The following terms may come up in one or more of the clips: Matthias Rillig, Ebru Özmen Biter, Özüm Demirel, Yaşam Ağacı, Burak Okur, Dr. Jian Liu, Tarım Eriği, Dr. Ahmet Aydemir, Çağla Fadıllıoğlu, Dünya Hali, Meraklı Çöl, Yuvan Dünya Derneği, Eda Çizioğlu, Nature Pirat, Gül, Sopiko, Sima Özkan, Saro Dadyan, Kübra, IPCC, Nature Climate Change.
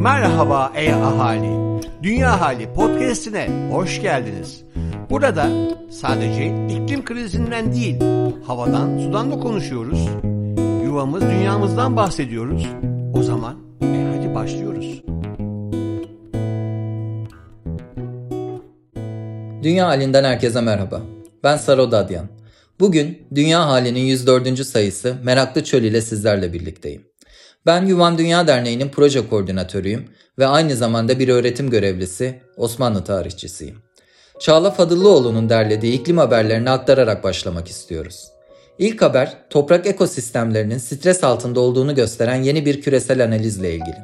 Merhaba ey ahali, Dünya Hali podcastine hoş geldiniz. Burada sadece iklim krizinden değil, havadan sudan da konuşuyoruz. Yuvamız dünyamızdan bahsediyoruz. O zaman hadi başlıyoruz. Dünya Hali'nden herkese merhaba. Ben Saro Dadyan. Bugün Dünya Hali'nin 104. sayısı Meraklı Çöl ile sizlerle birlikteyim. Ben Yuvan Dünya Derneği'nin proje koordinatörüyüm ve aynı zamanda bir öğretim görevlisi, Osmanlı tarihçisiyim. Çağla Fadıllıoğlu'nun derlediği iklim haberlerini aktararak başlamak istiyoruz. İlk haber, toprak ekosistemlerinin stres altında olduğunu gösteren yeni bir küresel analizle ilgili.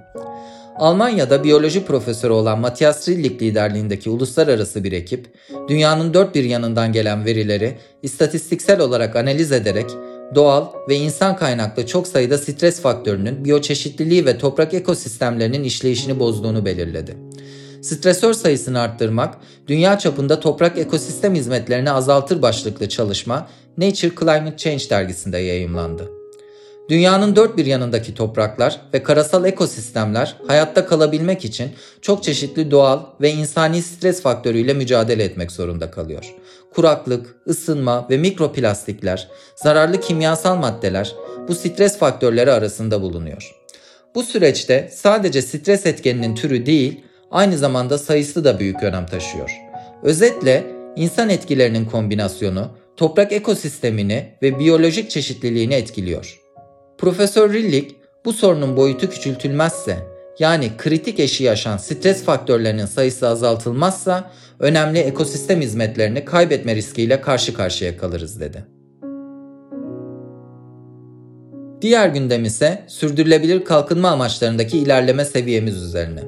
Almanya'da biyoloji profesörü olan Matthias Rillig liderliğindeki uluslararası bir ekip, dünyanın dört bir yanından gelen verileri istatistiksel olarak analiz ederek doğal ve insan kaynaklı çok sayıda stres faktörünün biyoçeşitliliği ve toprak ekosistemlerinin işleyişini bozduğunu belirledi. Stresör sayısını arttırmak, dünya çapında toprak ekosistem hizmetlerini azaltır başlıklı çalışma Nature Climate Change dergisinde yayımlandı. Dünyanın dört bir yanındaki topraklar ve karasal ekosistemler hayatta kalabilmek için çok çeşitli doğal ve insani stres faktörüyle mücadele etmek zorunda kalıyor. Kuraklık, ısınma ve mikroplastikler, zararlı kimyasal maddeler bu stres faktörleri arasında bulunuyor. Bu süreçte sadece stres etkeninin türü değil, aynı zamanda sayısı da büyük önem taşıyor. Özetle insan etkilerinin kombinasyonu toprak ekosistemini ve biyolojik çeşitliliğini etkiliyor. Profesör Rillig, bu sorunun boyutu küçültülmezse, yani kritik eşiği aşan stres faktörlerinin sayısı azaltılmazsa, önemli ekosistem hizmetlerini kaybetme riskiyle karşı karşıya kalırız dedi. Diğer gündem ise sürdürülebilir kalkınma amaçlarındaki ilerleme seviyemiz üzerine.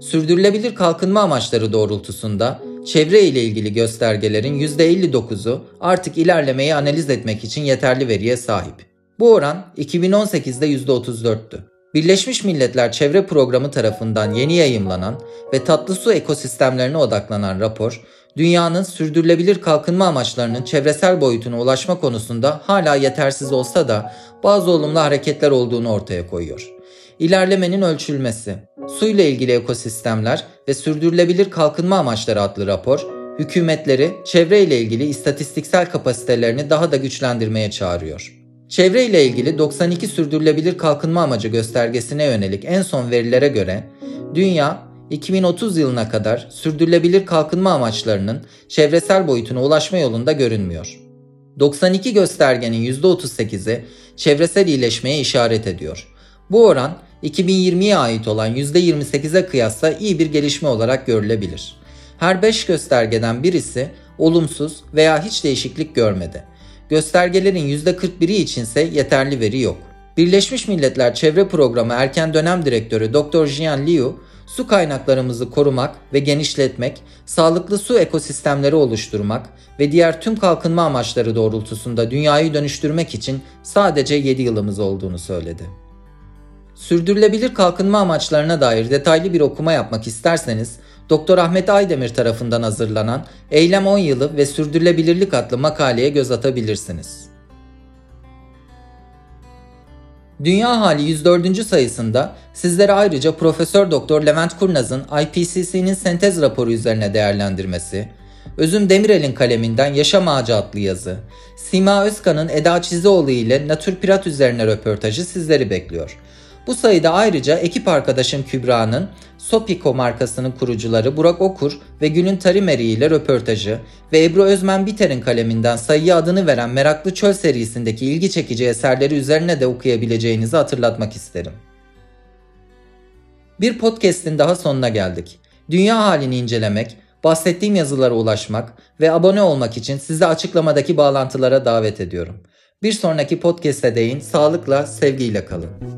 Sürdürülebilir kalkınma amaçları doğrultusunda çevre ile ilgili göstergelerin %59'u artık ilerlemeyi analiz etmek için yeterli veriye sahip. Bu oran 2018'de %34'tü. Birleşmiş Milletler Çevre Programı tarafından yeni yayımlanan ve tatlı su ekosistemlerine odaklanan rapor, dünyanın sürdürülebilir kalkınma amaçlarının çevresel boyutuna ulaşma konusunda hala yetersiz olsa da bazı olumlu hareketler olduğunu ortaya koyuyor. İlerlemenin ölçülmesi, suyla ilgili ekosistemler ve sürdürülebilir kalkınma amaçları adlı rapor, hükümetleri çevre ile ilgili istatistiksel kapasitelerini daha da güçlendirmeye çağırıyor. Çevre ile ilgili 92 sürdürülebilir kalkınma amacı göstergesine yönelik en son verilere göre dünya 2030 yılına kadar sürdürülebilir kalkınma amaçlarının çevresel boyutuna ulaşma yolunda görünmüyor. 92 göstergenin %38'i çevresel iyileşmeye işaret ediyor. Bu oran 2020'ye ait olan %28'e kıyasla iyi bir gelişme olarak görülebilir. Her 5 göstergeden birisi olumsuz veya hiç değişiklik görmedi. Göstergelerin %41'i içinse yeterli veri yok. Birleşmiş Milletler Çevre Programı Erken Dönem Direktörü Dr. Jian Liu, su kaynaklarımızı korumak ve genişletmek, sağlıklı su ekosistemleri oluşturmak ve diğer tüm kalkınma amaçları doğrultusunda dünyayı dönüştürmek için sadece 7 yılımız olduğunu söyledi. Sürdürülebilir kalkınma amaçlarına dair detaylı bir okuma yapmak isterseniz, Dr. Ahmet Aydemir tarafından hazırlanan Eylem 10 Yılı ve Sürdürülebilirlik adlı makaleye göz atabilirsiniz. Dünya Hali 104. sayısında sizlere ayrıca Profesör Doktor Levent Kurnaz'ın IPCC'nin sentez raporu üzerine değerlendirmesi, Özüm Demirel'in kaleminden Yaşam Ağacı adlı yazı, Sima Özkan'ın Eda Çizioğlu ile Nature Pirat üzerine röportajı sizleri bekliyor. Bu sayıda ayrıca ekip arkadaşım Kübra'nın, Sopiko markasının kurucuları Burak Okur ve Gül'ün Tarım Eriği ile röportajı ve Ebru Özmen Biter'in kaleminden sayıya adını veren Meraklı Çöl serisindeki ilgi çekici eserleri üzerine de okuyabileceğinizi hatırlatmak isterim. Bir podcast'in daha sonuna geldik. Dünya halini incelemek, bahsettiğim yazılara ulaşmak ve abone olmak için sizi açıklamadaki bağlantılara davet ediyorum. Bir sonraki podcast'e değin, sağlıkla, sevgiyle kalın.